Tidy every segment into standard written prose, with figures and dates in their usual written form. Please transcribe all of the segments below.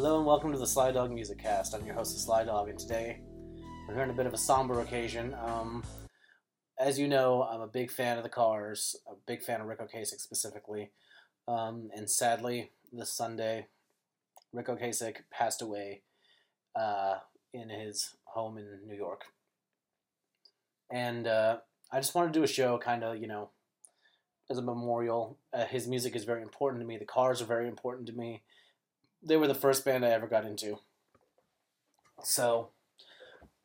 Hello and welcome to the Sly Dog Music Cast. I'm your host, the Sly Dog, and today we're here on a bit of a somber occasion. As you know, I'm a big fan of the Cars, a big fan of Ric Ocasek specifically, and sadly, this Sunday, Ric Ocasek passed away in his home in New York. And I just wanted to do a show kind of, as a memorial. His music is very important to me. The Cars are very important to me. They were the first band I ever got into. So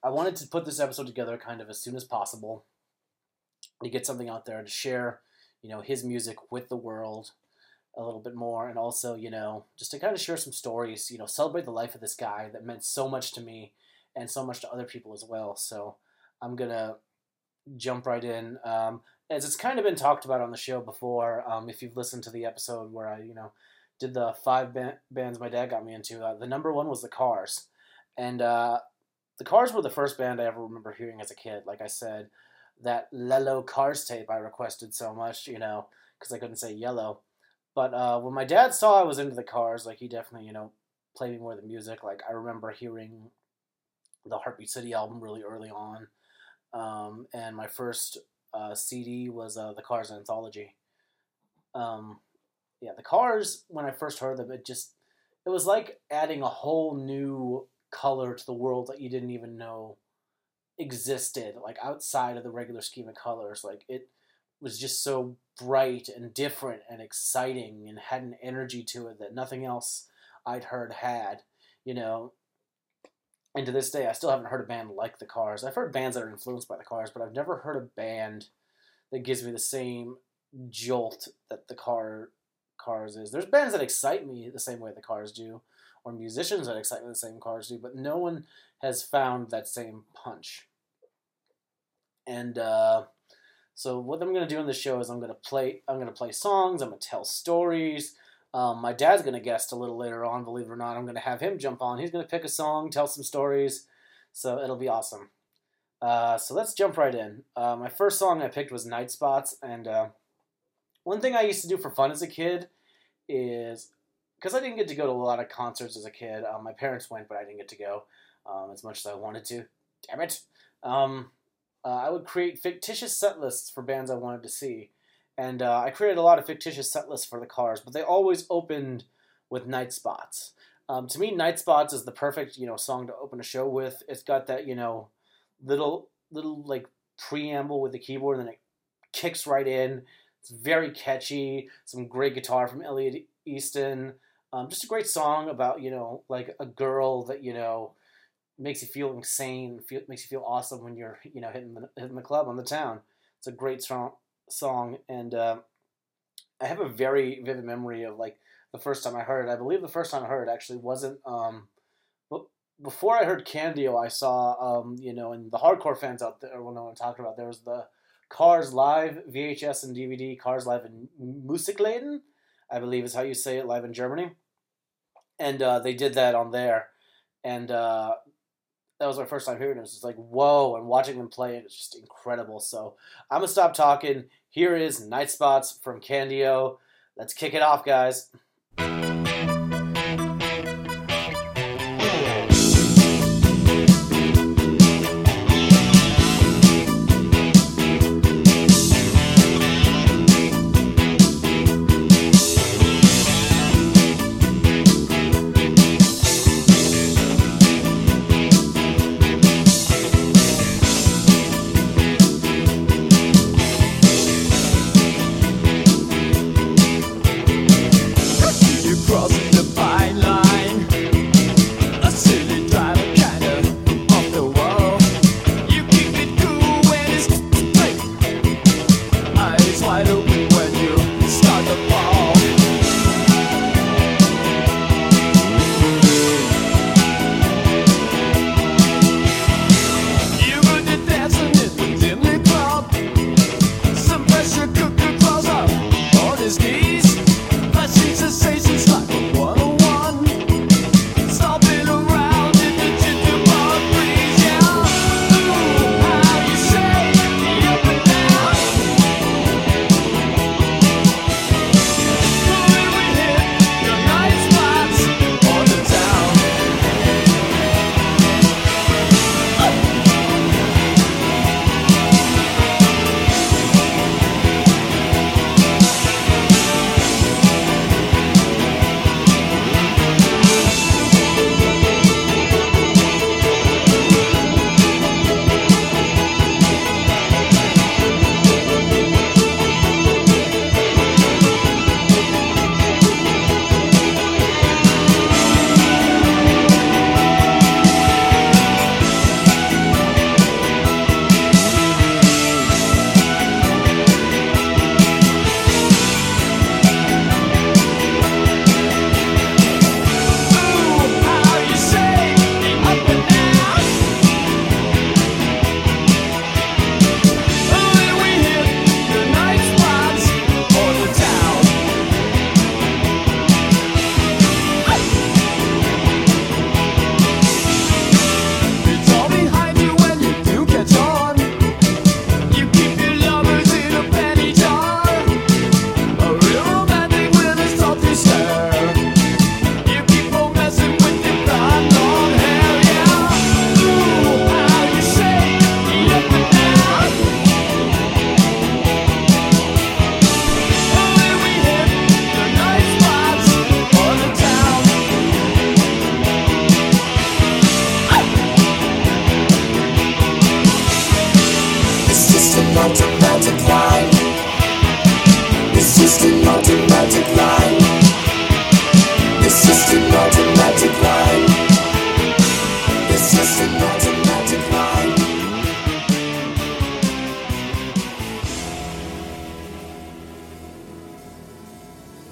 I wanted to put this episode together kind of as soon as possible to get something out there to share, his music with the world a little bit more. And also, just to kind of share some stories, celebrate the life of this guy that meant so much to me and so much to other people as well. So I'm going to jump right in. As it's kind of been talked about on the show before, if you've listened to the episode where I, did the five bands my dad got me into. The number one was the Cars. And the Cars were the first band I ever remember hearing as a kid. Like I said, that Lello Cars tape I requested so much, because I couldn't say yellow. But when my dad saw I was into the Cars, he definitely, played me more of the music. I remember hearing the Heartbeat City album really early on. And my first CD was the Cars Anthology. Yeah, the Cars, when I first heard them, it was like adding a whole new color to the world that you didn't even know existed, outside of the regular scheme of colors. It was just so bright and different and exciting and had an energy to it that nothing else I'd heard had, And to this day, I still haven't heard a band like the Cars. I've heard bands that are influenced by the Cars, but I've never heard a band that gives me the same jolt that the Cars is. There's bands that excite me the same way the Cars do, or musicians that excite me the same Cars do, but no one has found that same punch. And so what I'm going to do on the show is I'm going to play songs, I'm going to tell stories. My dad's going to guest a little later on, believe it or not. I'm going to have him jump on. He's going to pick a song, tell some stories, so it'll be awesome. So let's jump right in. My first song I picked was Night Spots, and one thing I used to do for fun as a kid is, because I didn't get to go to a lot of concerts as a kid. My parents went, but I didn't get to go as much as I wanted to. Damn it. I would create fictitious set lists for bands I wanted to see. And I created a lot of fictitious set lists for the Cars, but they always opened with Night Spots. To me, Night Spots is the perfect, song to open a show with. It's got that, little preamble with the keyboard, and then it kicks right in. It's very catchy. Some great guitar from Elliot Easton. Just a great song about, a girl that, makes you feel insane, makes you feel awesome when you're, hitting the club on the town. It's a great song. And I have a very vivid memory of, the first time I heard it. I believe the first time I heard it actually wasn't... before I heard Candy-O, I saw, and the hardcore fans out there will know what I'm talking about. There was the Cars Live, VHS and DVD, Cars Live in Musikladen, I believe is how you say it, live in Germany. And they did that on there. And that was my first time hearing it. It was just whoa, and watching them play it was just incredible. So I'm going to stop talking. Here is Night Spots from Candy-O. Let's kick it off, guys. Down.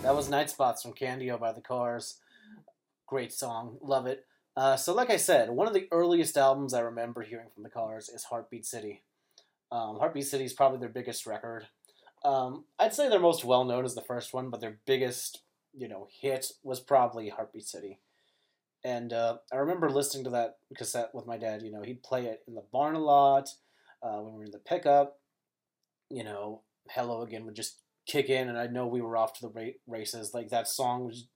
That was Night Spots from Candy-O by The Cars. Great song. Love it. So like I said, one of the earliest albums I remember hearing from The Cars is Heartbeat City. Heartbeat City is probably their biggest record. I'd say their most well-known is the first one, but their biggest, hit was probably Heartbeat City. And I remember listening to that cassette with my dad. He'd play it in the barn a lot, when we were in the pickup. Hello Again would just kick in, and I know we were off to the races. Like, that song was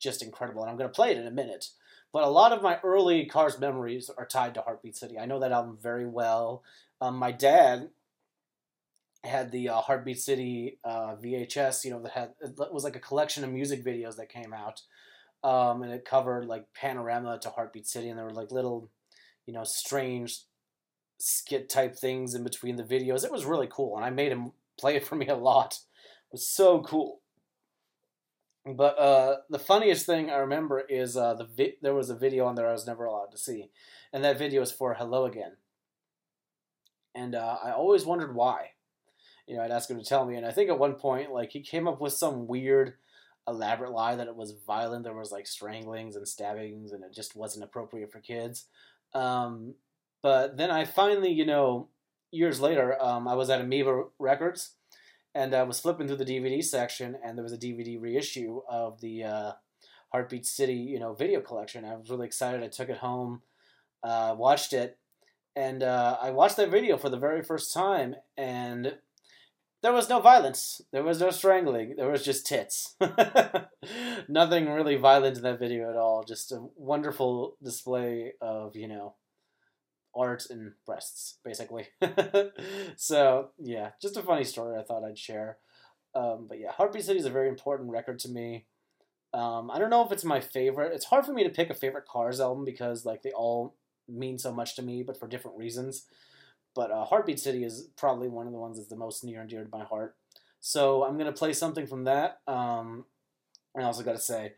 just incredible, and I'm going to play it in a minute. But a lot of my early Cars memories are tied to Heartbeat City. I know that album very well. My dad had the Heartbeat City VHS, that was like a collection of music videos that came out. And it covered like Panorama to Heartbeat City, and there were like little, strange skit type things in between the videos. It was really cool, and I made him play it for me a lot. It was so cool. But the funniest thing I remember is there was a video on there I was never allowed to see, and that video is for Hello Again. And I always wondered why. I'd ask him to tell me, and I think at one point, like, he came up with some weird, elaborate lie that it was violent. There was like stranglings and stabbings, and it just wasn't appropriate for kids. But then I finally, years later, I was at Amoeba Records, and I was flipping through the DVD section, and there was a DVD reissue of the Heartbeat City, video collection. I was really excited. I took it home, watched it, and I watched that video for the very first time, and there was no violence. There was no strangling. There was just tits. Nothing really violent in that video at all. Just a wonderful display of, art and breasts, basically. So, yeah, just a funny story I thought I'd share. But yeah, Heartbeat City is a very important record to me. I don't know if it's my favorite. It's hard for me to pick a favorite Cars album because, like, they all mean so much to me, but for different reasons. But Heartbeat City is probably one of the ones that's the most near and dear to my heart. So I'm going to play something from that. And I also got to say,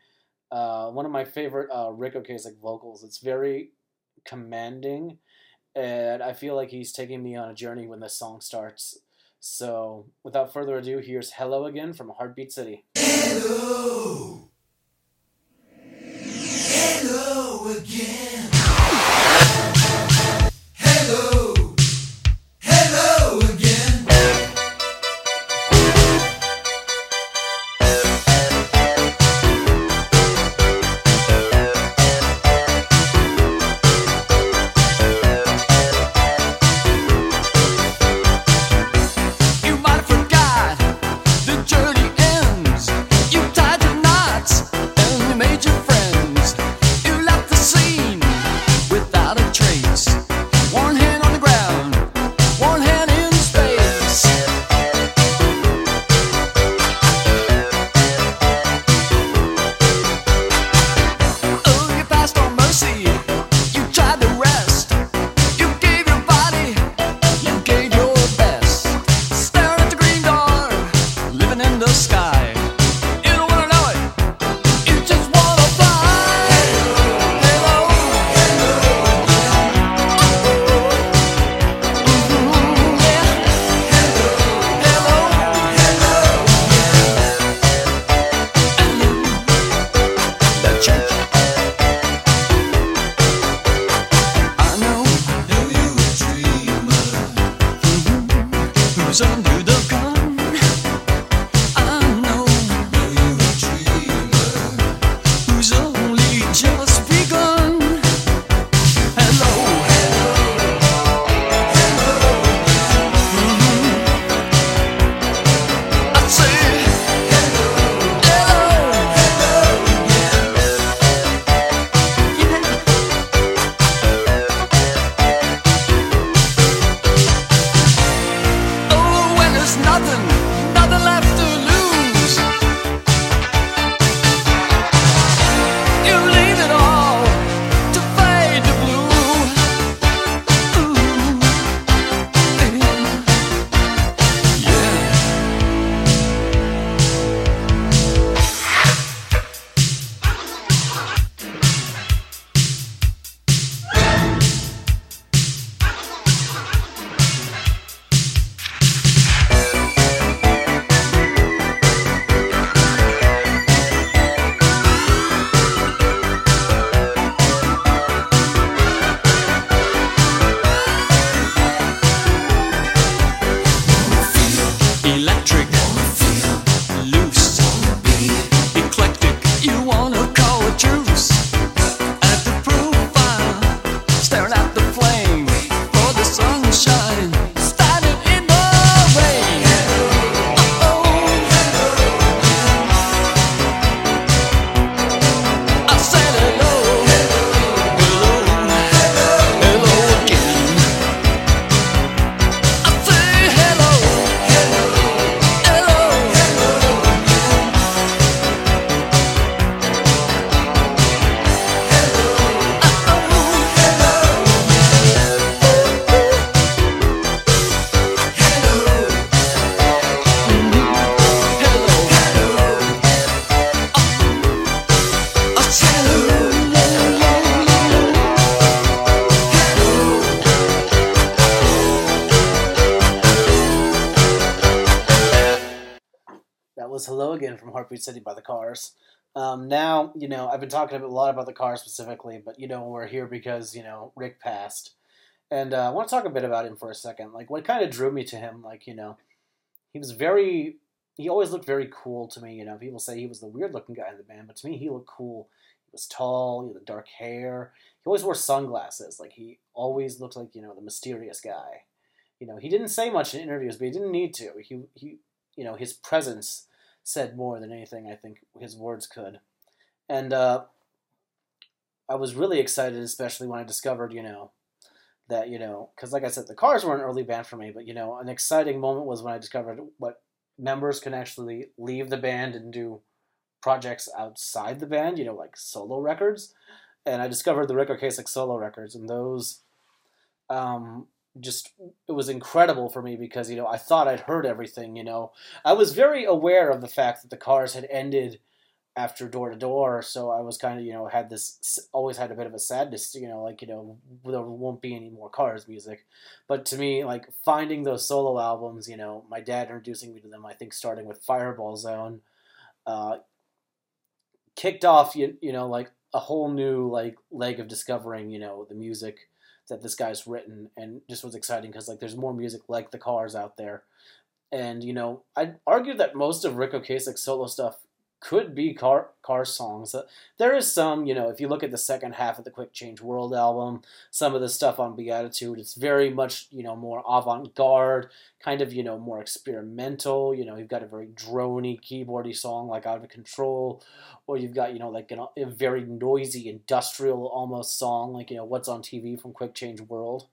one of my favorite Ric Ocasek vocals. It's very commanding, and I feel like he's taking me on a journey when this song starts. So without further ado, here's Hello Again from Heartbeat City. Hello. Hello again. Hello. Under the gun, I know Ian from Heartbeat City by The Cars. Now, you know, I've been talking a lot about The Cars specifically, but, you know, we're here because, you know, Rick passed. And I want to talk a bit about him for a second. Like, what kind of drew me to him, like, you know, he always looked very cool to me, you know. People say he was the weird-looking guy in the band, but to me, he looked cool. He was tall, he had the dark hair. He always wore sunglasses. Like, he always looked like, you know, the mysterious guy. You know, he didn't say much in interviews, but he didn't need to. He you know, his presence said more than anything, I think, his words could. And I was really excited, especially when I discovered, you know, that, you know, because like I said, the Cars were an early band for me, but, you know, an exciting moment was when I discovered what members can actually leave the band and do projects outside the band, you know, like solo records. And I discovered the Ric Ocasek solo records, and those just, it was incredible for me because, you know, I thought I'd heard everything, you know. I was very aware of the fact that the Cars had ended after Door to Door, so I was kind of, you know, always had a bit of a sadness, you know, like, you know, there won't be any more Cars music. But to me, like, finding those solo albums, you know, my dad introducing me to them, I think starting with Fireball Zone, kicked off, you know, like, a whole new, like, leg of discovering, you know, the music that this guy's written, and just was exciting because, like, there's more music like the Cars out there. And, you know, I'd argue that most of Ric Ocasek's solo stuff could be car songs. There is some, you know, if you look at the second half of the Quick Change World album, some of the stuff on Beatitude, it's very much, you know, more avant-garde, kind of, you know, more experimental. You know, you've got a very drony, keyboardy song like Out of Control, or you've got, you know, like a very noisy, industrial almost song like, you know, What's on TV from Quick Change World.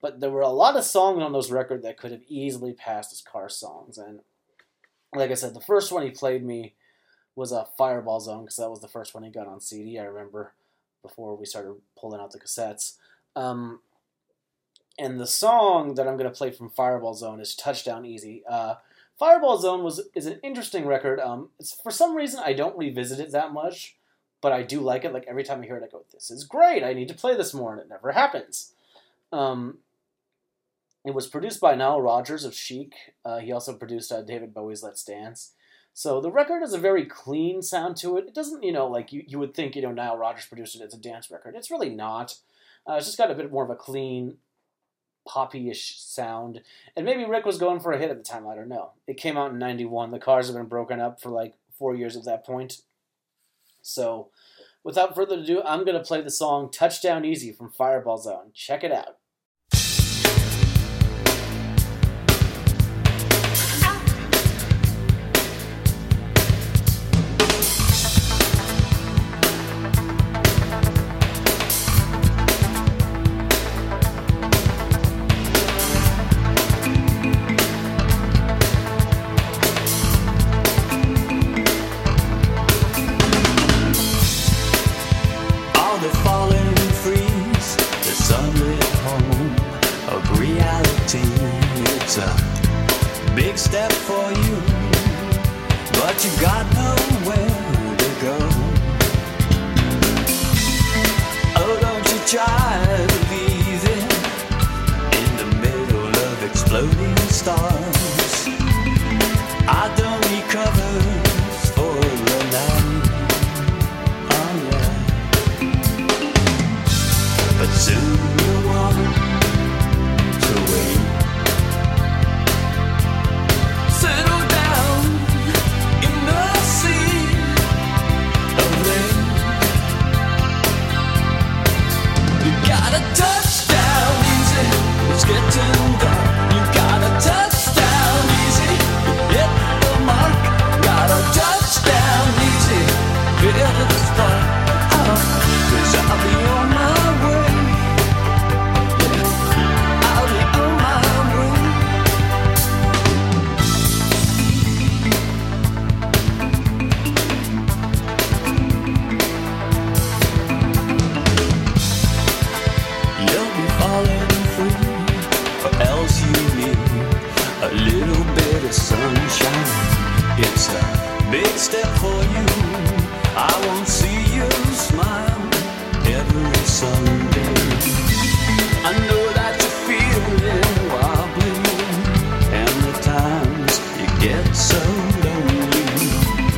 But there were a lot of songs on those records that could have easily passed as car songs. And like I said, the first one he played me was a Fireball Zone, because that was the first one he got on CD, I remember, before we started pulling out the cassettes. And the song that I'm going to play from Fireball Zone is Touchdown Easy. Fireball Zone is an interesting record. It's, for some reason, I don't revisit it that much, but I do like it. Like, every time I hear it, I go, this is great, I need to play this more, and it never happens. It was produced by Nile Rodgers of Chic. He also produced David Bowie's Let's Dance. So the record has a very clean sound to it. It doesn't, you know, like you would think, you know, Nile Rodgers produced it as a dance record. It's really not. It's just got a bit more of a clean, poppy-ish sound. And maybe Rick was going for a hit at the time. I don't know. It came out in 91. The Cars have been broken up for like 4 years at that point. So without further ado, I'm going to play the song Touchdown Easy from Fireball Zone. Check it out. So lonely.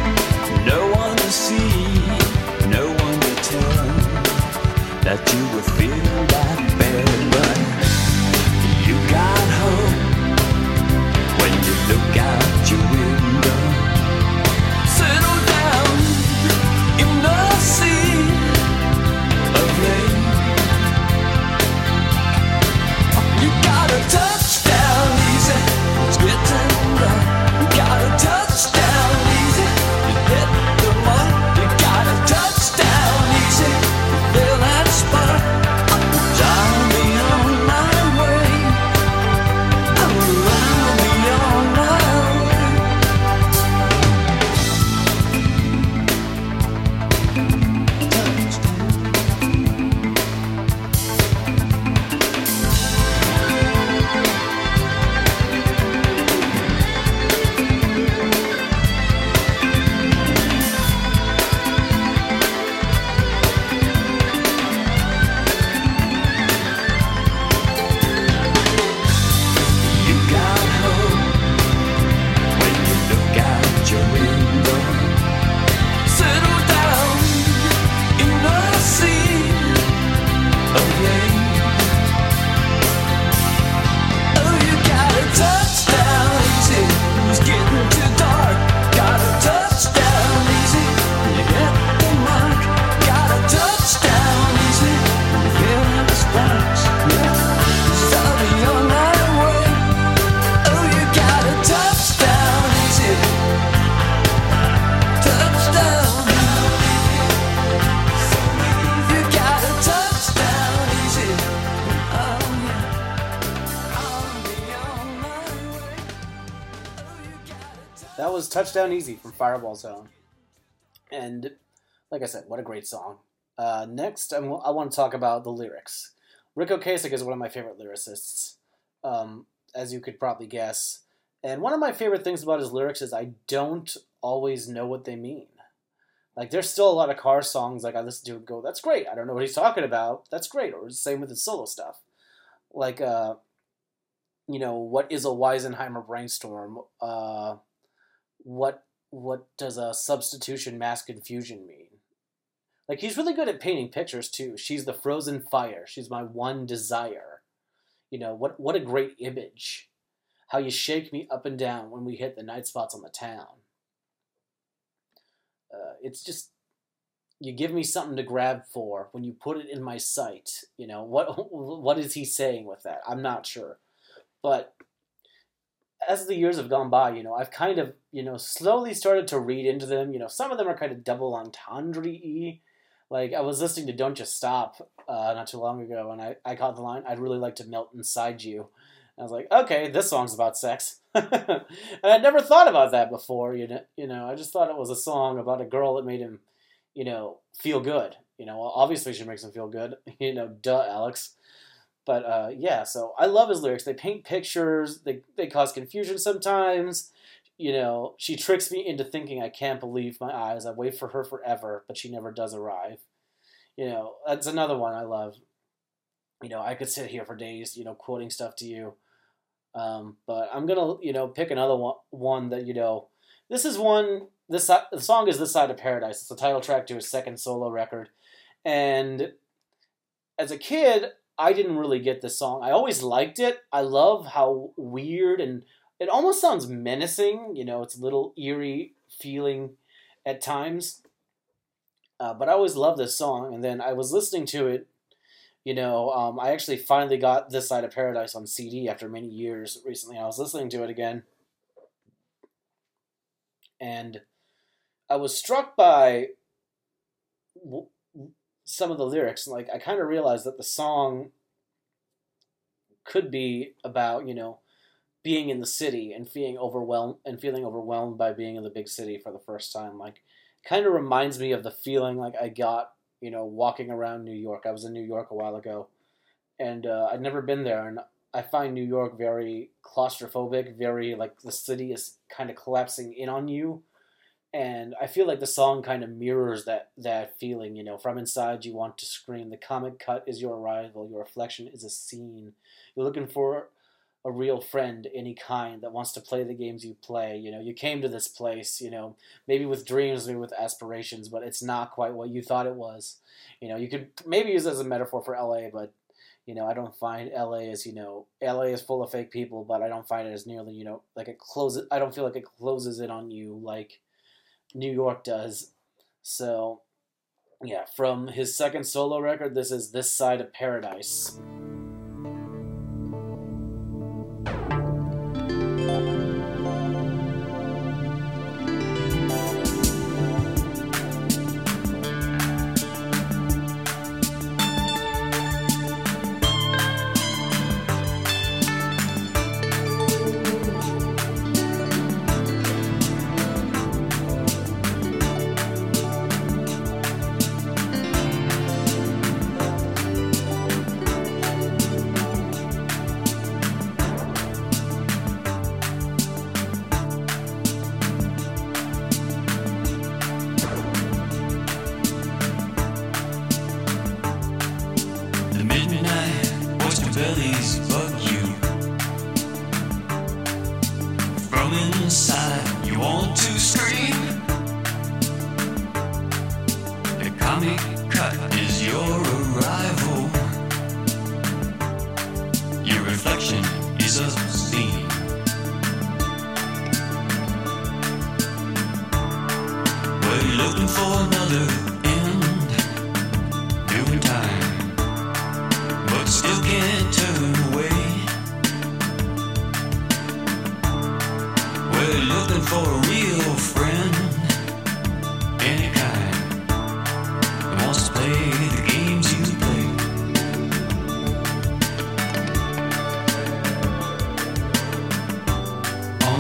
was Touchdown Easy from Fireball Zone. And like I said, what a great song. Next, I want to talk about the lyrics. Ric Ocasek is one of my favorite lyricists, as you could probably guess. And one of my favorite things about his lyrics is I don't always know what they mean. Like, there's still a lot of Cars songs like I listen to and go, that's great, I don't know what he's talking about, that's great. Or the same with his solo stuff. Like, you know, what is a Weisenheimer brainstorm? What does a substitution mass confusion mean? Like, he's really good at painting pictures, too. She's the frozen fire. She's my one desire. You know, what a great image. How you shake me up and down when we hit the night spots on the town. It's just, you give me something to grab for when you put it in my sight. You know, what is he saying with that? I'm not sure. But as the years have gone by, you know, I've kind of, you know, slowly started to read into them. You know, some of them are kind of double entendre-y. Like, I was listening to Don't You Stop not too long ago, and I caught the line, I'd really like to melt inside you. And I was like, okay, this song's about sex. And I'd never thought about that before, you know. I just thought it was a song about a girl that made him, you know, feel good. You know, well, obviously she makes him feel good. You know, duh, Alex. But, yeah, so I love his lyrics. They paint pictures. They cause confusion sometimes. You know, she tricks me into thinking I can't believe my eyes. I wait for her forever, but she never does arrive. You know, that's another one I love. You know, I could sit here for days, you know, quoting stuff to you. But I'm going to, you know, pick another one that, you know, this is one, the song is This Side of Paradise. It's the title track to his second solo record. And as a kid, I didn't really get this song. I always liked it. I love how weird and it almost sounds menacing. You know, it's a little eerie feeling at times. But I always loved this song. And then I was listening to it. You know, I actually finally got This Side of Paradise on CD after many years recently. I was listening to it again. And I was struck by some of the lyrics. Like, I kind of realized that the song could be about, you know, being in the city and feeling overwhelmed by being in the big city for the first time. Like, kind of reminds me of the feeling like I got, you know, walking around New York. I was in New York a while ago, and I'd never been there, and I find New York very claustrophobic, very, like, the city is kind of collapsing in on you, and I feel like the song kind of mirrors that feeling, you know, from inside you want to scream, the comic cut is your arrival, your reflection is a scene, you're looking for a real friend, any kind, that wants to play the games you play. You know, you came to this place, you know, maybe with dreams, maybe with aspirations, but it's not quite what you thought it was. You know, you could maybe use it as a metaphor for LA, but, you know, I don't find LA as, you know, LA is full of fake people, but I don't find it as nearly, you know, like I don't feel like it closes in on you like New York does. So, yeah, from his second solo record, this is This Side of Paradise.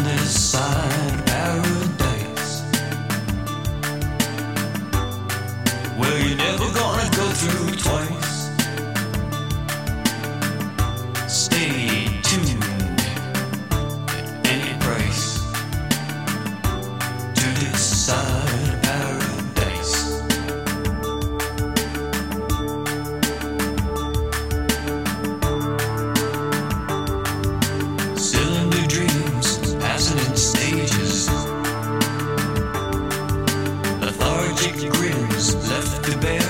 This side of paradise. never gonna go through twice. Stay tuned at any price to this side of paradise. Selling new dreams, passing in stages. Lethargic grins left to bear.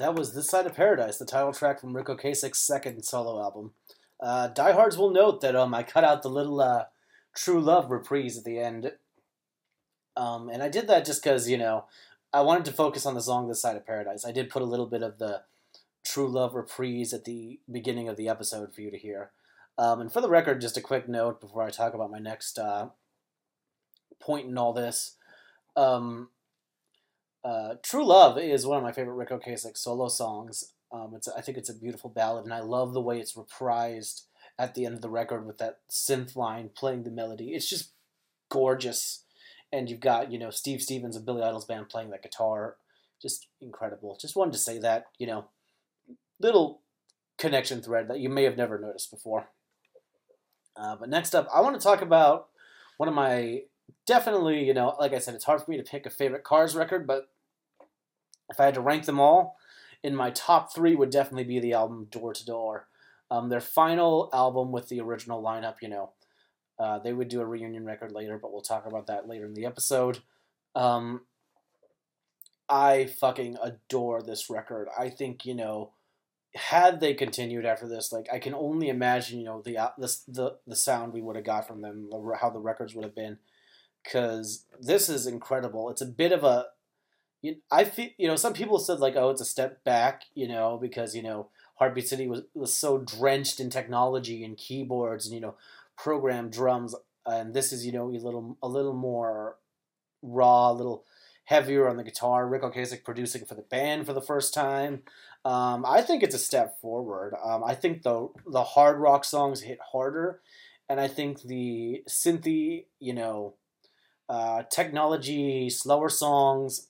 That was This Side of Paradise, the title track from Ric Ocasek's second solo album. Diehards will note that I cut out the little True Love reprise at the end. And I did that just because, you know, I wanted to focus on the song This Side of Paradise. I did put a little bit of the True Love reprise at the beginning of the episode for you to hear. And for the record, just a quick note before I talk about my next point in all this. True Love is one of my favorite Ric Ocasek solo songs. I think it's a beautiful ballad, and I love the way it's reprised at the end of the record with that synth line playing the melody. It's just gorgeous. And you've got, you know, Steve Stevens of Billy Idol's band playing that guitar. Just incredible. Just wanted to say that, you know, little connection thread that you may have never noticed before. But next up, I want to talk about one of my definitely, you know, like I said, it's hard for me to pick a favorite Cars record, but if I had to rank them all, in my top three would definitely be the album Door to Door. Their final album with the original lineup, you know. They would do a reunion record later, but we'll talk about that later in the episode. I fucking adore this record. I think, you know, had they continued after this, like, I can only imagine, you know, the sound we would have got from them, how the records would have been, because this is incredible. It's a bit of a, I feel, you know, some people said, like, oh, it's a step back, you know, because, you know, Heartbeat City was so drenched in technology and keyboards and, you know, programmed drums, and this is, you know, a little more raw, a little heavier on the guitar. Ric Ocasek producing for the band for the first time. I think it's a step forward. I think the hard rock songs hit harder, and I think the synthy, you know, technology slower songs,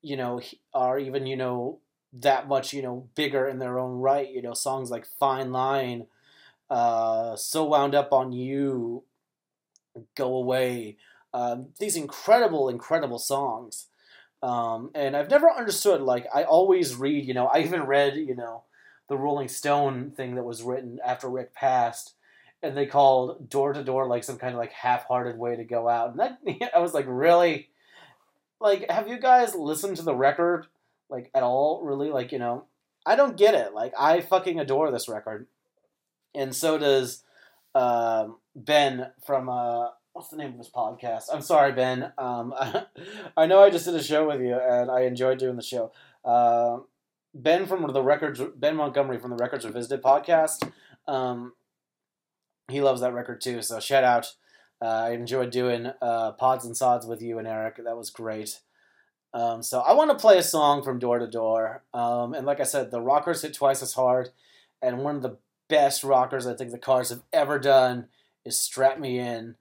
you know, are even, you know, that much, you know, bigger in their own right. You know, songs like Fine Line, So Wound Up on You, Go Away. These incredible songs, and I've never understood, like, I always read, you know, I even read, you know, the Rolling Stone thing that was written after Rick passed, and they called Door to Door, like, some kind of, like, half-hearted way to go out, and that, I was like, really? Like, have you guys listened to the record, like, at all, really? Like, you know, I don't get it. Like, I fucking adore this record, and so does Ben from, what's the name of this podcast? I'm sorry, Ben. I know I just did a show with you, and I enjoyed doing the show. Ben Montgomery from the Records Revisited podcast. He loves that record too, so shout out. I enjoyed doing Pods and Sods with you and Eric. That was great. So I want to play a song from Door to Door. And like I said, the rockers hit twice as hard, and one of the best rockers I think the Cars have ever done is Strap Me In.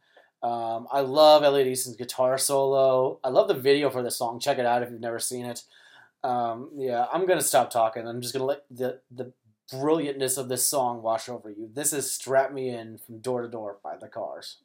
I love Elliot Easton's guitar solo. I love the video for this song. Check it out if you've never seen it. Yeah, I'm going to stop talking. I'm just going to let the brilliantness of this song wash over you. This is Strap Me In from Door to Door by The Cars.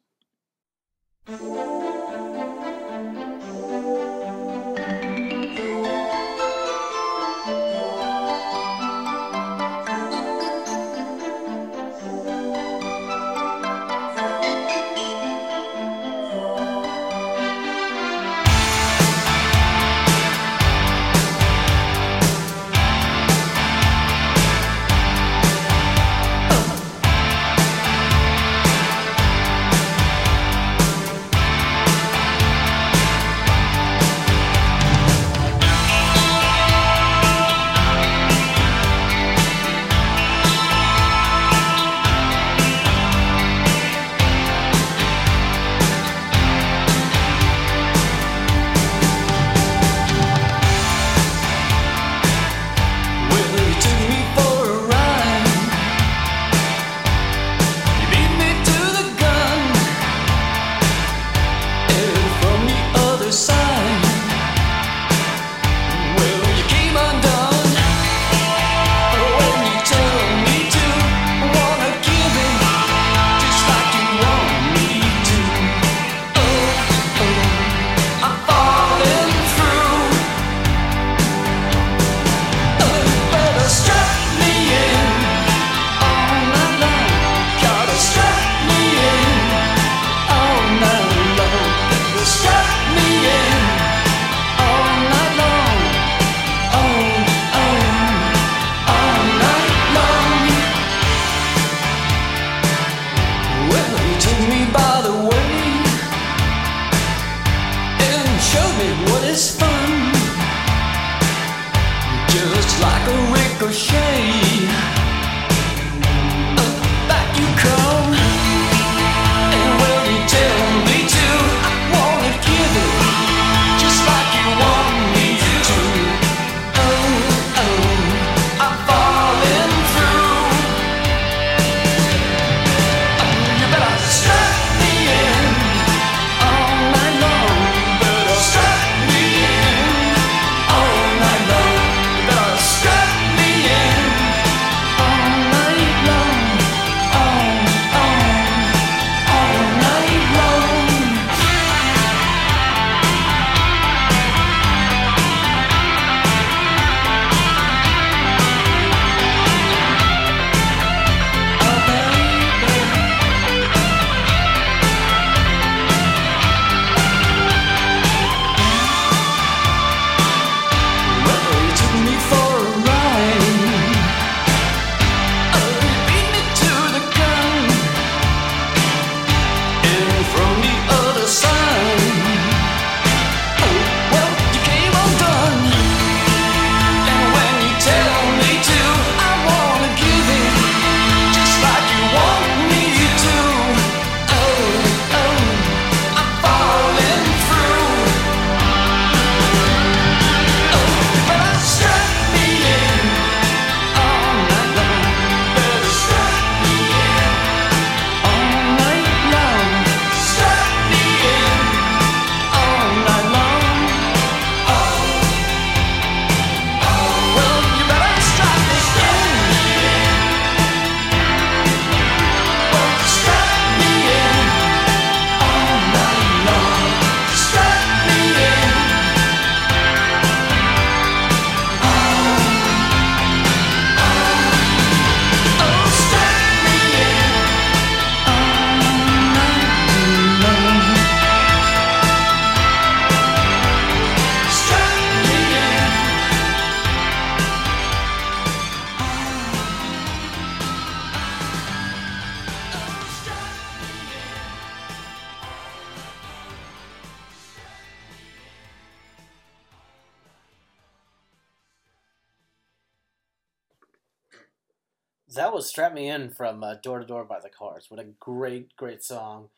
that was Strap Me In from Door to Door by The Cars. What a great, great song.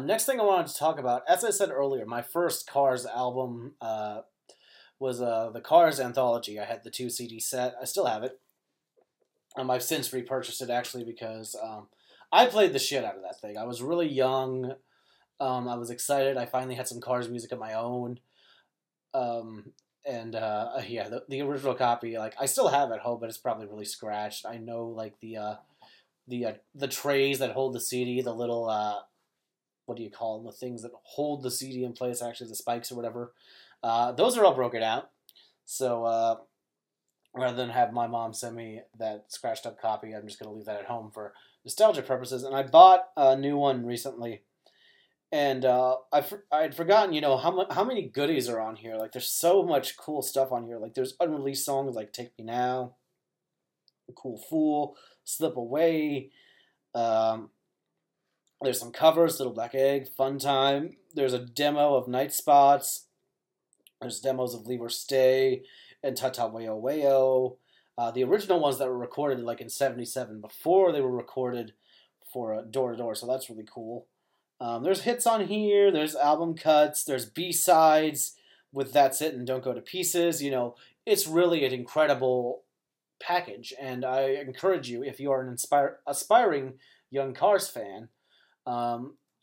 Next thing I wanted to talk about, as I said earlier, my first Cars album was the Cars Anthology. I had the 2-CD set. I still have it. I've since repurchased it, actually, because I played the shit out of that thing. I was really young. I was excited. I finally had some Cars music of my own. Yeah, the original copy, like, I still have at home, but it's probably really scratched. I know, like, the trays that hold the CD, the little, what do you call them, the things that hold the CD in place, actually, the spikes or whatever. Those are all broken out. So, rather than have my mom send me that scratched up copy, I'm just going to leave that at home for nostalgia purposes. And I bought a new one recently. And I had forgotten, you know, how many goodies are on here. Like, there's so much cool stuff on here. Like, there's unreleased songs like Take Me Now, Cool Fool, Slip Away. There's some covers, Little Black Egg, Fun Time. There's a demo of Night Spots. There's demos of Leave or Stay and Ta-Ta Wayo Wayo. The original ones that were recorded, like, in 77 before they were recorded for Door to Door. So that's really cool. There's hits on here, there's album cuts, there's B-sides with That's It and Don't Go to Pieces. You know, it's really an incredible package, and I encourage you, if you are an aspiring young Cars fan,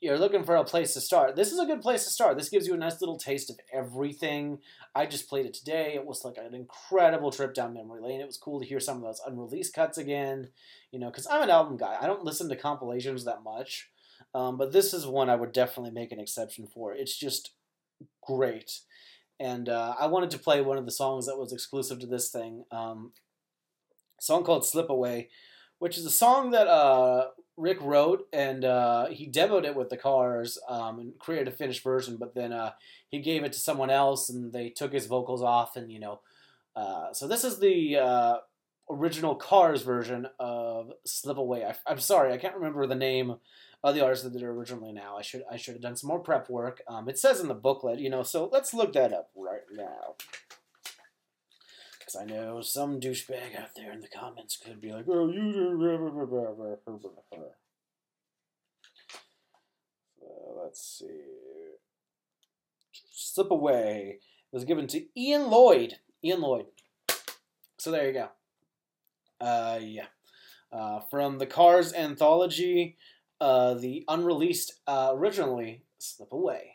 you're looking for a place to start. This is a good place to start. This gives you a nice little taste of everything. I just played it today. It was like an incredible trip down memory lane. It was cool to hear some of those unreleased cuts again, you know, because I'm an album guy. I don't listen to compilations that much. But this is one I would definitely make an exception for. It's just great. And I wanted to play one of the songs that was exclusive to this thing. A song called Slip Away, which is a song that Rick wrote, and he demoed it with the Cars and created a finished version. But then he gave it to someone else, and they took his vocals off. And, you know, so this is the original Cars version of Slip Away. I'm sorry, I can't remember the name. The artists that did it originally now. I should have done some more prep work. It says in the booklet, you know, so let's look that up right now. Because I know some douchebag out there in the comments could be like, oh, you do. Let's see. Slip Away. It was given to Ian Lloyd. Ian Lloyd. So there you go. Yeah. From the Cars Anthology. The unreleased, originally, Slip Away.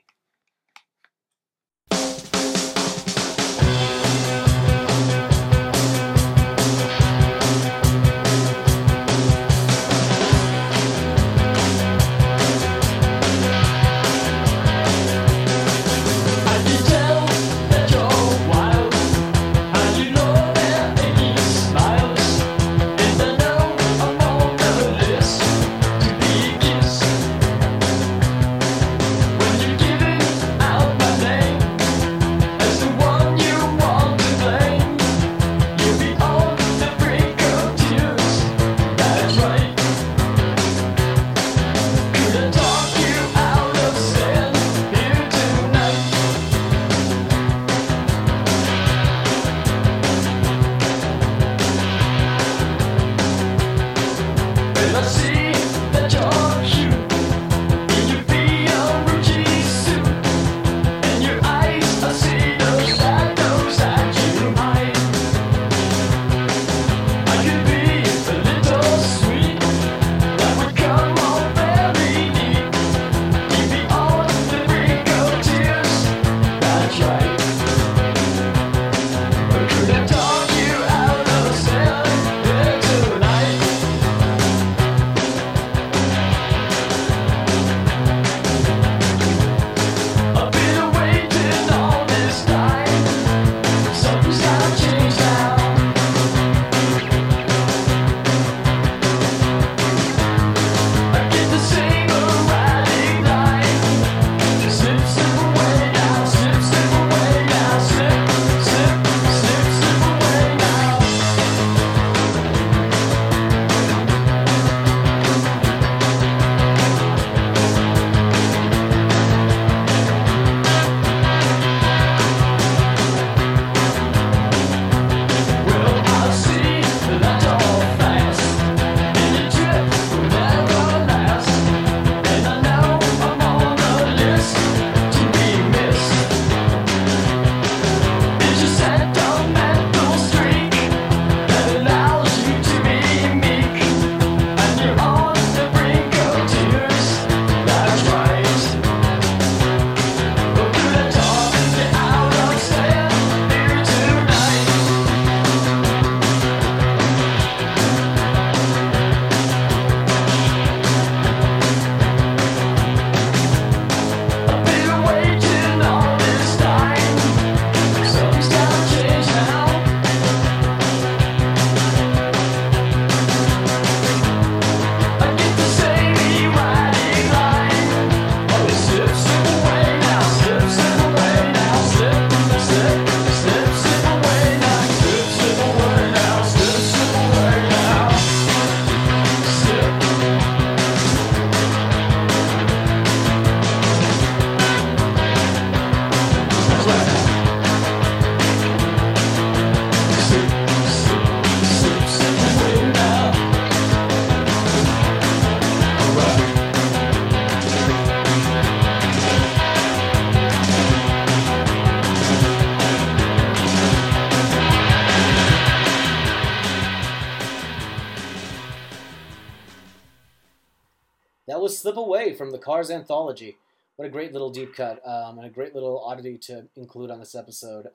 that was Slip Away from the Cars Anthology. What a great little deep cut and a great little oddity to include on this episode.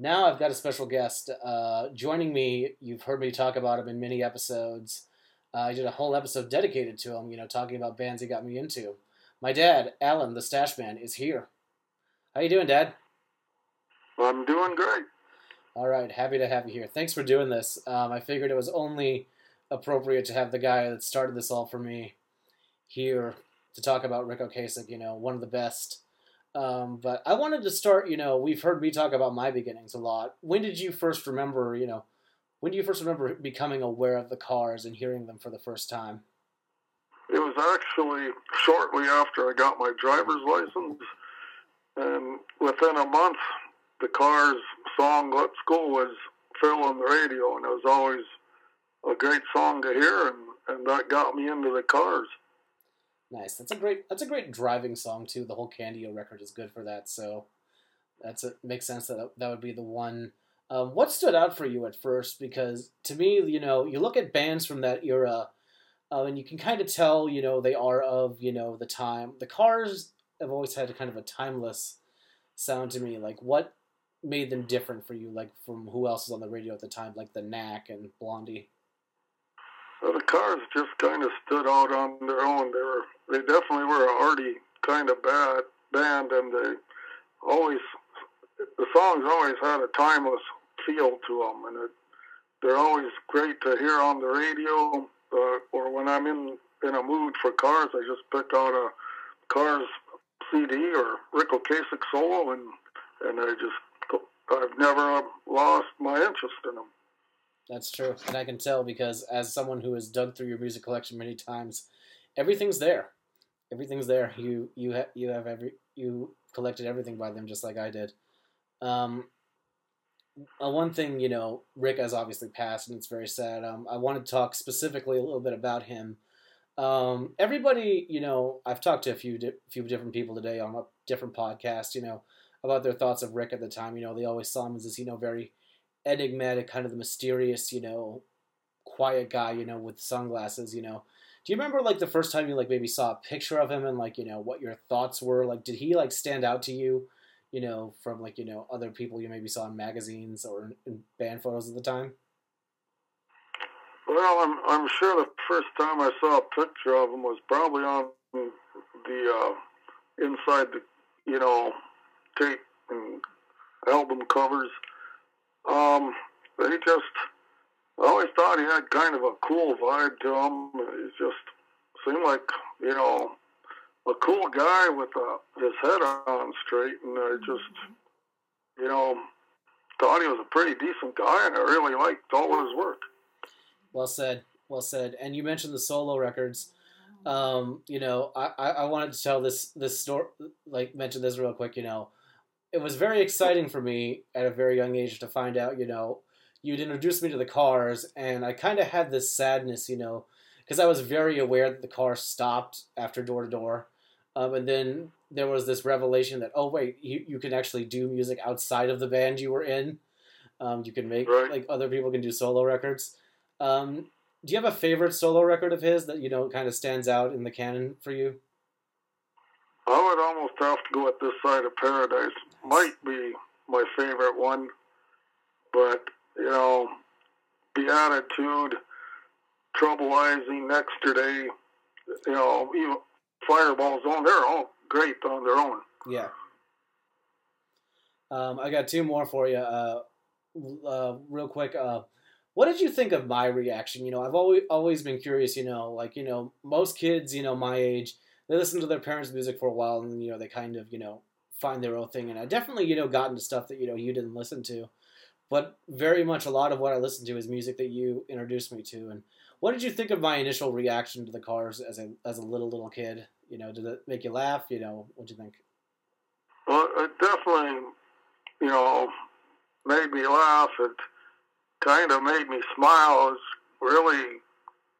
Now I've got a special guest joining me. You've heard me talk about him in many episodes. I did a whole episode dedicated to him, you know, talking about bands he got me into. My dad, Alan, the Stash Man, is here. How you doing, Dad? I'm doing great. All right, happy to have you here. Thanks for doing this. I figured it was only appropriate to have the guy that started this all for me here to talk about Ric Ocasek, you know, one of the best. But I wanted to start, you know, we've heard me talk about my beginnings a lot. When do you first remember becoming aware of the Cars and hearing them for the first time? It was actually shortly after I got my driver's license, and within a month, the Cars song "Let's Go" was still on the radio, and it was always a great song to hear, and that got me into the Cars. Nice. That's a great driving song too. The whole Candy-O record is good for that, so makes sense that would be the one. What stood out for you at first? Because to me, you know, you look at bands from that era, and you can kind of tell, you know, they are of, you know, the time. The Cars have always had kind of a timeless sound to me. Like, what made them different for you, like, from who else was on the radio at the time, like the Knack and Blondie? Well, the Cars just kind of stood out on their own. They definitely were an arty kind of bad band, and the songs always had a timeless feel to them, and they're always great to hear on the radio, or when I'm in a mood for Cars, I just pick out a Cars CD or Ric Ocasek solo, and I've never lost my interest in them. That's true, and I can tell because as someone who has dug through your music collection many times, everything's there. Everything's there. You collected everything by them just like I did. One thing, you know, Ric has obviously passed, and it's very sad. I want to talk specifically a little bit about him. Everybody, you know, I've talked to a few different people today on a different podcast, you know, about their thoughts of Ric at the time. You know, they always saw him as this, you know, very enigmatic, kind of the mysterious, you know, quiet guy, you know, with sunglasses, you know. Do you remember, like, the first time you, like, maybe saw a picture of him and, like, you know, what your thoughts were? Like, did he, like, stand out to you? You know, from, like, you know, other people you maybe saw in magazines or in band photos at the time? Well, I'm sure the first time I saw a picture of him was probably on the inside the, you know, tape and album covers. I always thought he had kind of a cool vibe to him. He just seemed like, you know, a cool guy with his head on straight, and I just, you know, thought he was a pretty decent guy, and I really liked all his work. Well said, well said. And you mentioned the solo records. You know, I wanted to tell this story, like, mention this real quick, you know. It was very exciting for me at a very young age to find out, you know, you'd introduced me to the Cars, and I kind of had this sadness, you know, because I was very aware that the Cars stopped after Door to Door. And then there was this revelation that, oh, wait, you can actually do music outside of the band you were in. You can make, right, like, other people can do solo records. Do you have a favorite solo record of his that, you know, kind of stands out in the canon for you? I would almost have to go with This Side of Paradise. Might be my favorite one. But, you know, Beatitude, Trouble Eyes, Nexterday, you know, even Fireball Zone, they're all great on their own. Yeah. I got two more for you. Real quick, what did you think of my reaction? You know, I've always been curious, you know, like, you know, most kids, you know, my age, they listen to their parents' music for a while and, you know, they kind of, you know, find their own thing. And I definitely, you know, got into stuff that, you know, you didn't listen to. But very much a lot of what I listen to is music that you introduced me to. And what did you think of my initial reaction to the Cars as a little kid? You know, did it make you laugh? You know, what'd you think? Well, it definitely, you know, made me laugh. It kind of made me smile. I was really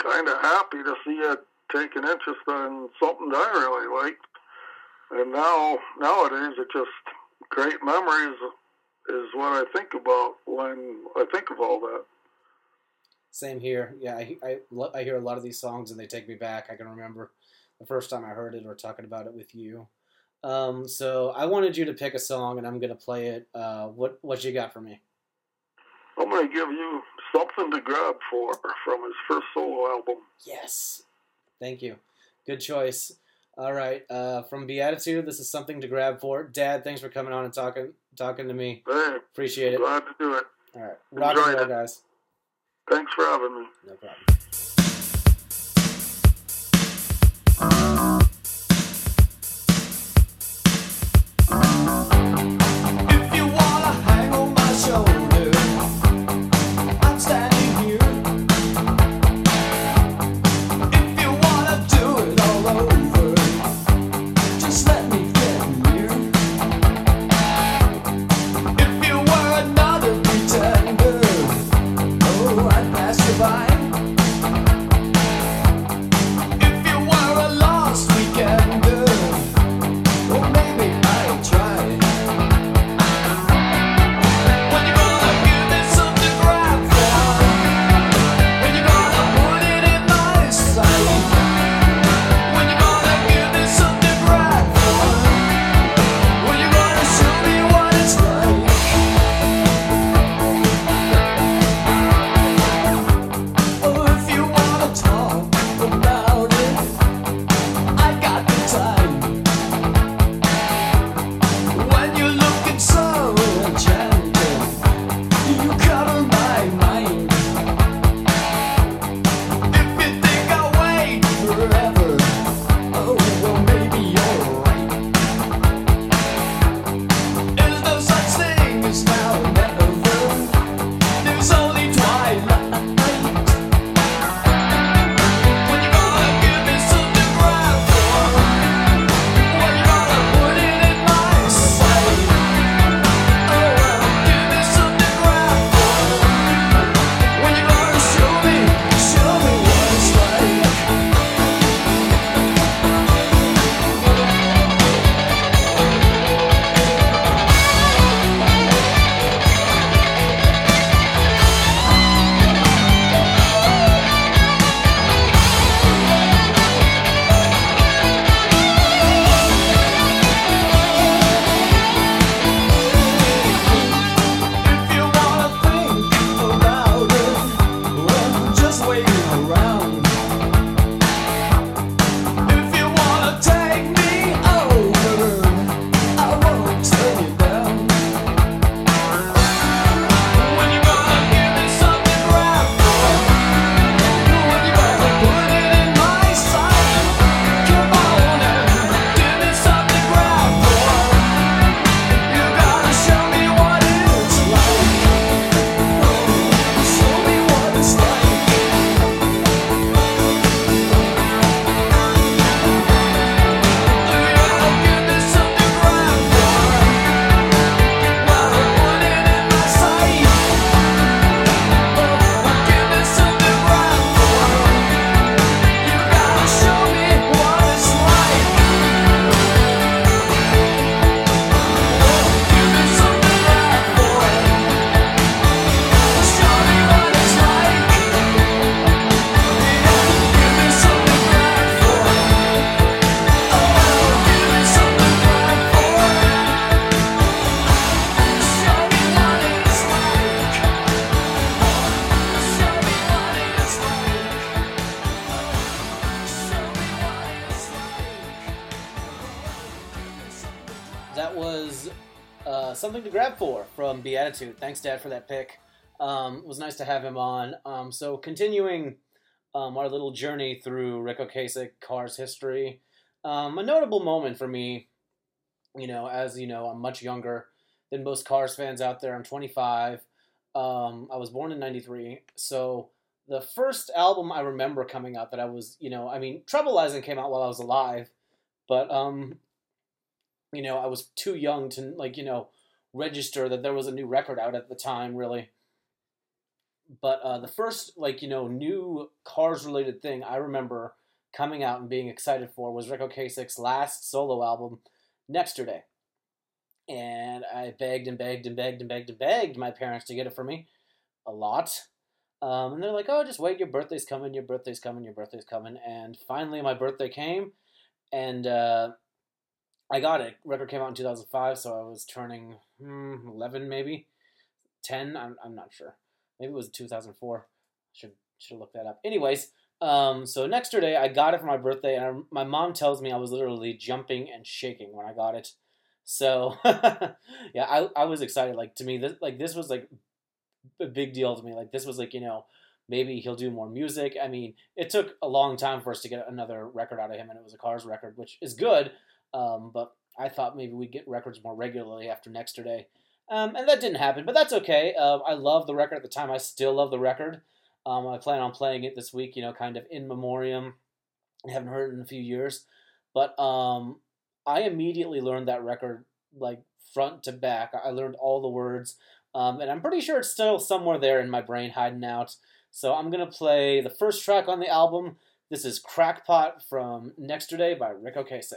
kind of happy to see it take an interest in something that I really liked. And nowadays, it's just great memories is what I think about when I think of all that. Same here. Yeah, I hear a lot of these songs and they take me back. I can remember the first time I heard it or talking about it with you. So I wanted you to pick a song, and I'm going to play it. What you got for me? I'm going to give you Something to Grab For from his first solo album. Yes. Thank you. Good choice. All right. From Beatitude, this is Something to Grab For. Dad, thanks for coming on and talking to me. Hey, appreciate it. Glad to do it. All right. Rock and roll, guys. Thanks for having me. No problem. From Beatitude. Thanks, Dad, for that pick. It was nice to have him on. So continuing our little journey through Ric Ocasek, Cars history, a notable moment for me, as you know, I'm much younger than most Cars fans out there. I'm 25. I was born in 93. So the first album I remember coming out that I was, Trouble Eyes came out while I was alive, but, I was too young to, register that there was a new record out at the time, really. But the first, new Cars-related thing I remember coming out and being excited for was Ric Ocasek's last solo album, Nexterday. And I begged my parents to get it for me. A lot. And they're like, oh, just wait, your birthday's coming, your birthday's coming, your birthday's coming. And finally my birthday came, and I got it. Record came out in 2005, so I was turning 11 maybe, 10, I'm not sure. Maybe it was 2004. Should have looked that up. Anyways, so Nexterday, I got it for my birthday, and my mom tells me I was literally jumping and shaking when I got it. So, yeah, I was excited. Like, to me, this was, like, a big deal to me. Like, this was, like, you know, maybe he'll do more music. I mean, it took a long time for us to get another record out of him, and it was a Cars record, which is good. But I thought maybe we'd get records more regularly after Nexterday. And that didn't happen, but that's okay. I love the record at the time. I still love the record. I plan on playing it this week, you know, kind of in memoriam. I haven't heard it in a few years. But I immediately learned that record, like, front to back. I learned all the words. And I'm pretty sure it's still somewhere there in my brain hiding out. So I'm going to play the first track on the album. This is Crackpot from Nexterday by Ric Ocasek.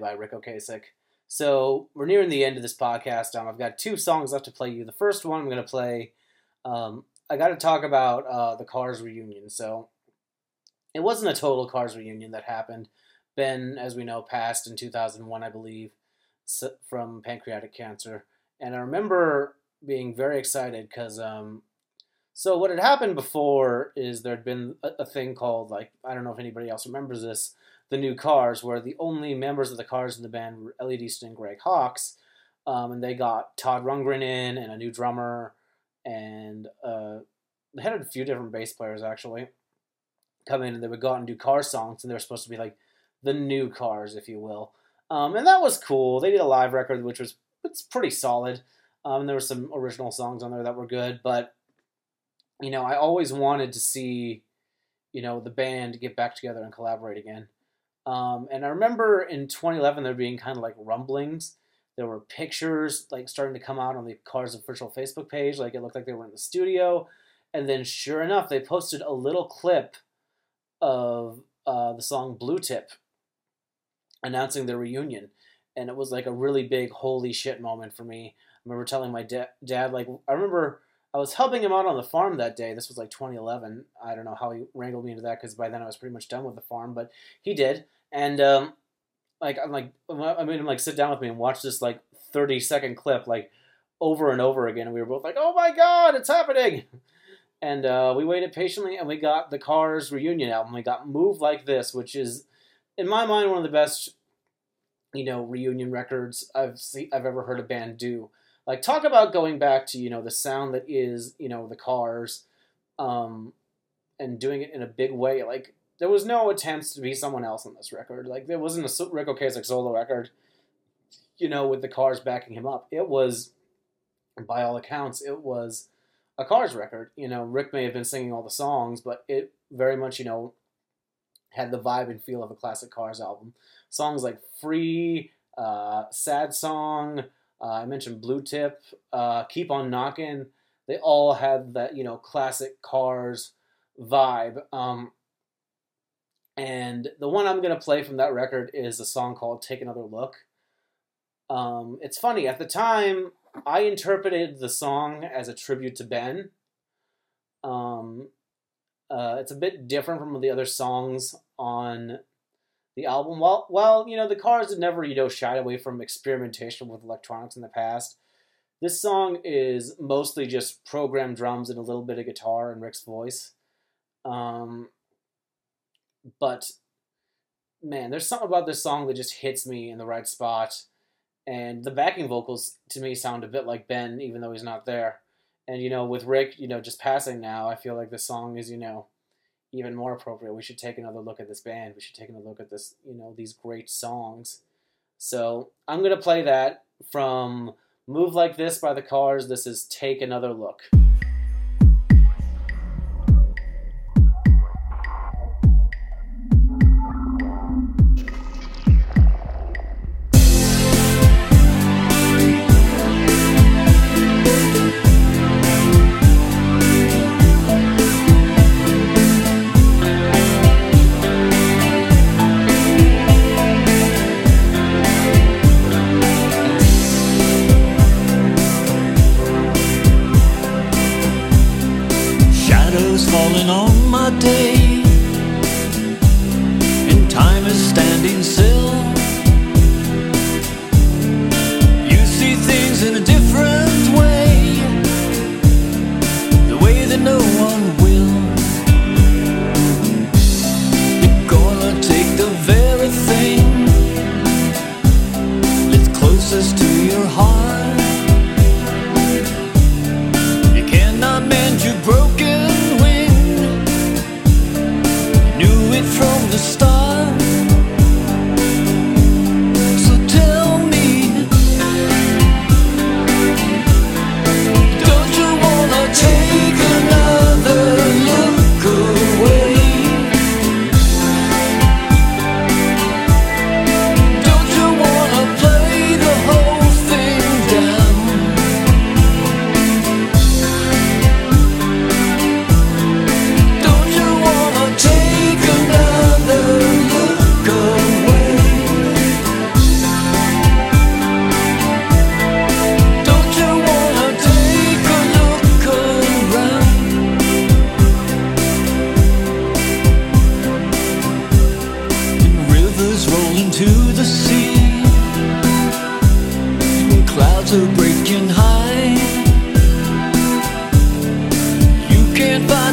By Ric Ocasek. So we're nearing the end of this podcast. I've got two songs left to play you. The first one I'm going to play, I got to talk about the Cars reunion. So it wasn't a total Cars reunion that happened. Ben, as we know, passed in 2001, I believe, from pancreatic cancer. And I remember being very excited because, so what had happened before is there had been a thing called, like, I don't know if anybody else remembers this, the new Cars, where the only members of the Cars in the band were Elliot Easton and Greg Hawkes. And they got Todd Rundgren in and a new drummer. And they had a few different bass players, actually, come in. And they would go out and do car songs. And they were supposed to be like the new Cars, if you will. And that was cool. They did a live record, which was it's pretty solid. And there were some original songs on there that were good. But, you know, I always wanted to see, you know, the band get back together and collaborate again. And I remember in 2011 there being kind of like rumblings. There were pictures like starting to come out on the Cars official Facebook page. Like it looked like they were in the studio. And then sure enough, they posted a little clip of the song Blue Tip announcing their reunion. And it was like a really big holy shit moment for me. I remember telling my dad, like, I remember I was helping him out on the farm that day. This was like 2011. I don't know how he wrangled me into that because by then I was pretty much done with the farm, but he did. And I made him like sit down with me and watch this like 30-second clip like over and over again. And we were both like, oh my God, it's happening. And we waited patiently and we got the Cars reunion album. We got Move Like This, which is, in my mind, one of the best, you know, reunion records I've ever heard a band do. Like, talk about going back to, you know, the sound that is, you know, the Cars, and doing it in a big way. Like, there was no attempts to be someone else on this record. Like, there wasn't a Ric Ocasek solo record, you know, with the Cars backing him up. It was, by all accounts, it was a Cars record. You know, Ric may have been singing all the songs, but it very much, you know, had the vibe and feel of a classic Cars album. Songs like Free, Sad Song, I mentioned Blue Tip, Keep on Knockin'. They all had that, you know, classic Cars vibe. And the one I'm going to play from that record is a song called Take Another Look. It's funny. At the time, I interpreted the song as a tribute to Ben. It's a bit different from the other songs on the album. Well, you know, the Cars had never, you know, shied away from experimentation with electronics in the past. This song is mostly just programmed drums and a little bit of guitar and Ric's voice. But, man, there's something about this song that just hits me in the right spot. And the backing vocals, to me, sound a bit like Ben, even though he's not there. And, you know, with Ric, you know, just passing now, I feel like this song is, you know, even more appropriate. We should take another look at this band. We should take another look at this, you know, these great songs. So I'm going to play that from Move Like This by the Cars. This is Take Another Look.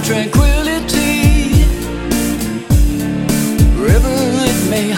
Tranquility, river it may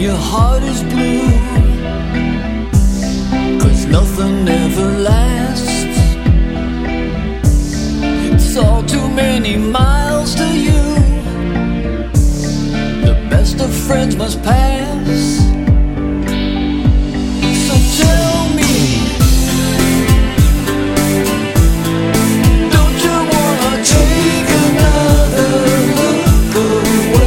when your heart is blue, 'cause nothing ever lasts. It's all too many miles to you. The best of friends must pass. So tell me, don't you wanna take another look away?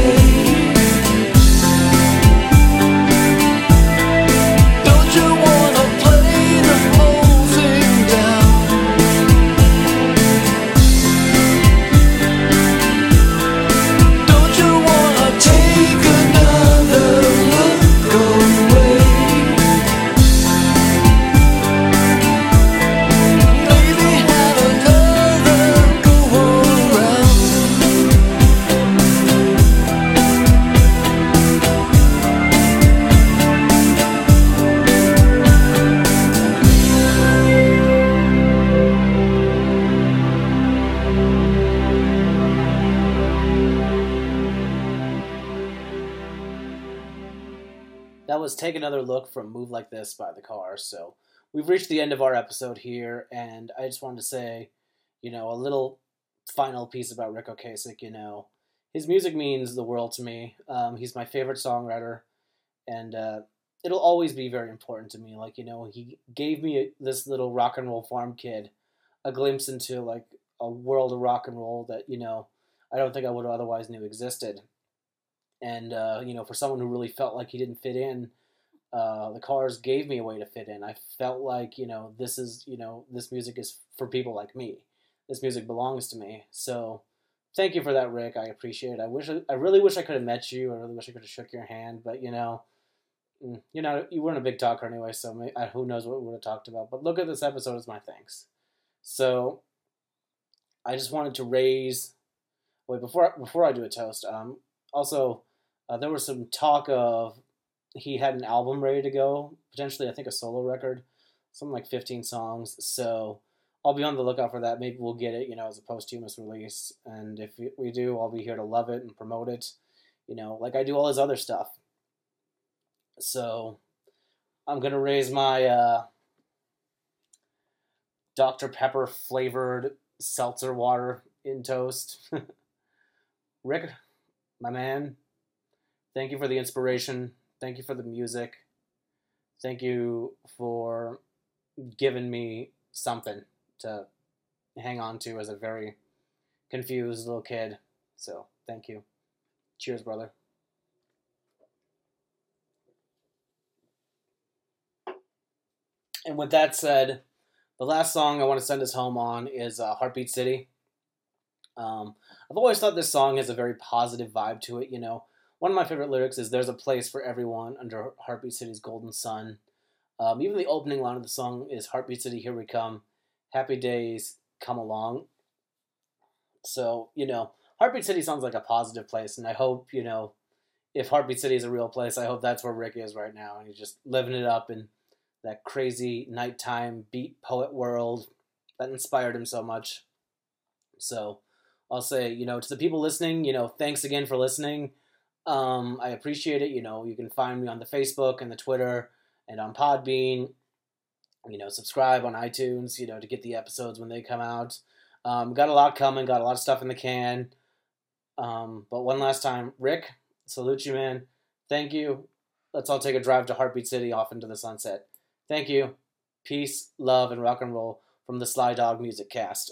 Take another look from Move Like This by The Cars. So we've reached the end of our episode here, and I just wanted to say, you know, a little final piece about Ric Ocasek. You know, his music means the world to me. He's my favorite songwriter, and it'll always be very important to me. Like, you know, he gave me this little rock and roll farm kid a glimpse into like a world of rock and roll that, you know, I don't think I would have otherwise knew existed. And, you know, for someone who really felt like he didn't fit in, The Cars gave me a way to fit in. I felt like, you know, this is, you know, this music is for people like me. This music belongs to me. So thank you for that, Rick. I appreciate it. I really wish I could have met you. I really wish I could have shook your hand, but you know, you weren't a big talker anyway. So maybe, who knows what we would have talked about, but look at this episode as my thanks. So I just wanted to raise, before I do a toast, there was some talk of he had an album ready to go, potentially, I think, a solo record, something like 15 songs. So I'll be on the lookout for that. Maybe we'll get it, you know, as a posthumous release. And if we do, I'll be here to love it and promote it, you know, like I do all his other stuff. So I'm going to raise my Dr. Pepper flavored seltzer water in toast. Rick, my man, thank you for the inspiration. Thank you for the music. Thank you for giving me something to hang on to as a very confused little kid. So, thank you. Cheers, brother. And with that said, the last song I want to send us home on is Heartbeat City. I've always thought this song has a very positive vibe to it, you know. One of my favorite lyrics is, "There's a place for everyone under Heartbeat City's golden sun." Even the opening line of the song is, "Heartbeat City, here we come. Happy days, come along." So, you know, Heartbeat City sounds like a positive place. And I hope, you know, if Heartbeat City is a real place, I hope that's where Rick is right now. And he's just living it up in that crazy nighttime beat poet world that inspired him so much. So I'll say, you know, to the people listening, you know, thanks again for listening. I appreciate it. You know, you can find me on the Facebook and the Twitter and on Podbean, you know, subscribe on iTunes, you know, to get the episodes when they come out. Got a lot coming, got a lot of stuff in the can. But one last time, Rick, salute you, man. Thank you. Let's all take a drive to Heartbeat City off into the sunset. Thank you. Peace, love, and rock and roll from the Sly Dog Music Cast.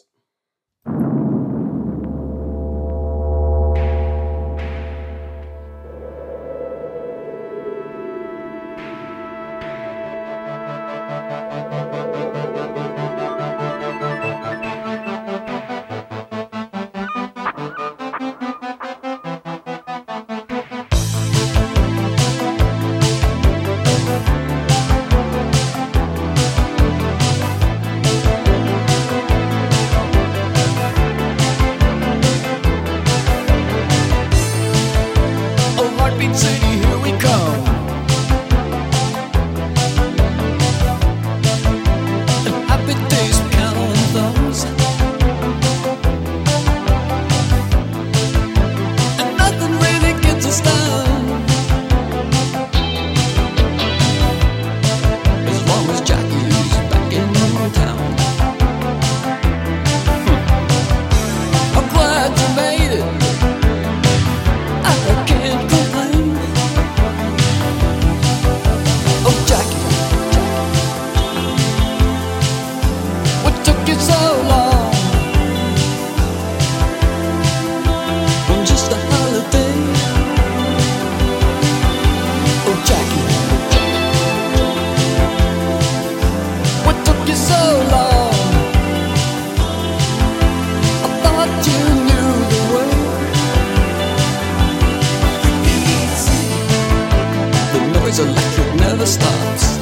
noise electric never stops.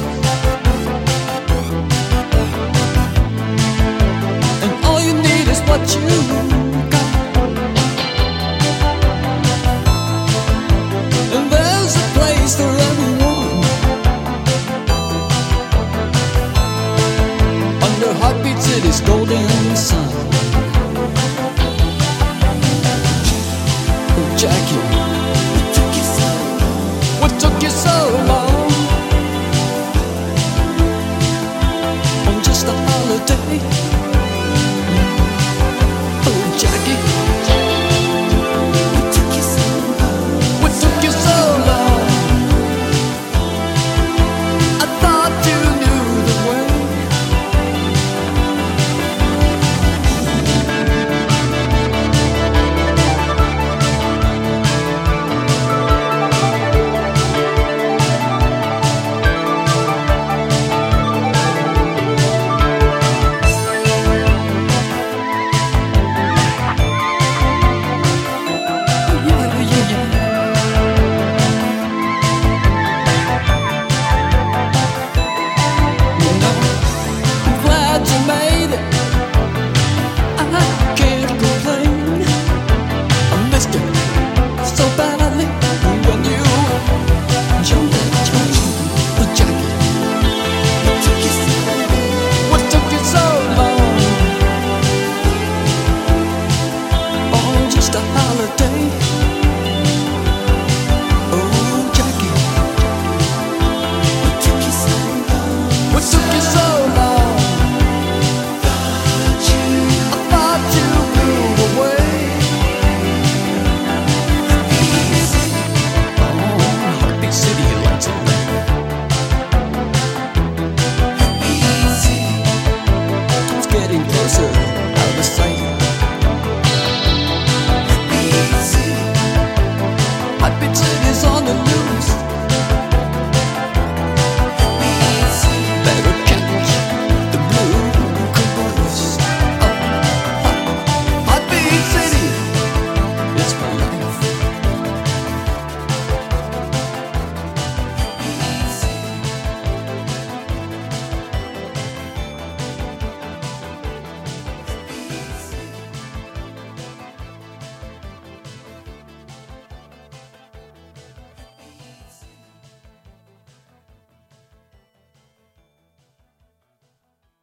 And all you need is what you this golden sun. Oh, Jackie, what took you so long? What took you so long? On just a holiday. Oh, Jackie, what took you so long? What took you so long? I thought you knew the way.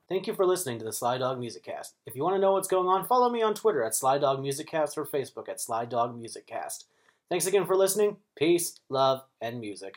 Thank you for listening to the Sly Dog Musiccast. If you want to know what's going on, follow me on Twitter at Sly Dog Musiccast or Facebook at Sly Dog Musiccast. Thanks again for listening. Peace, love, and music.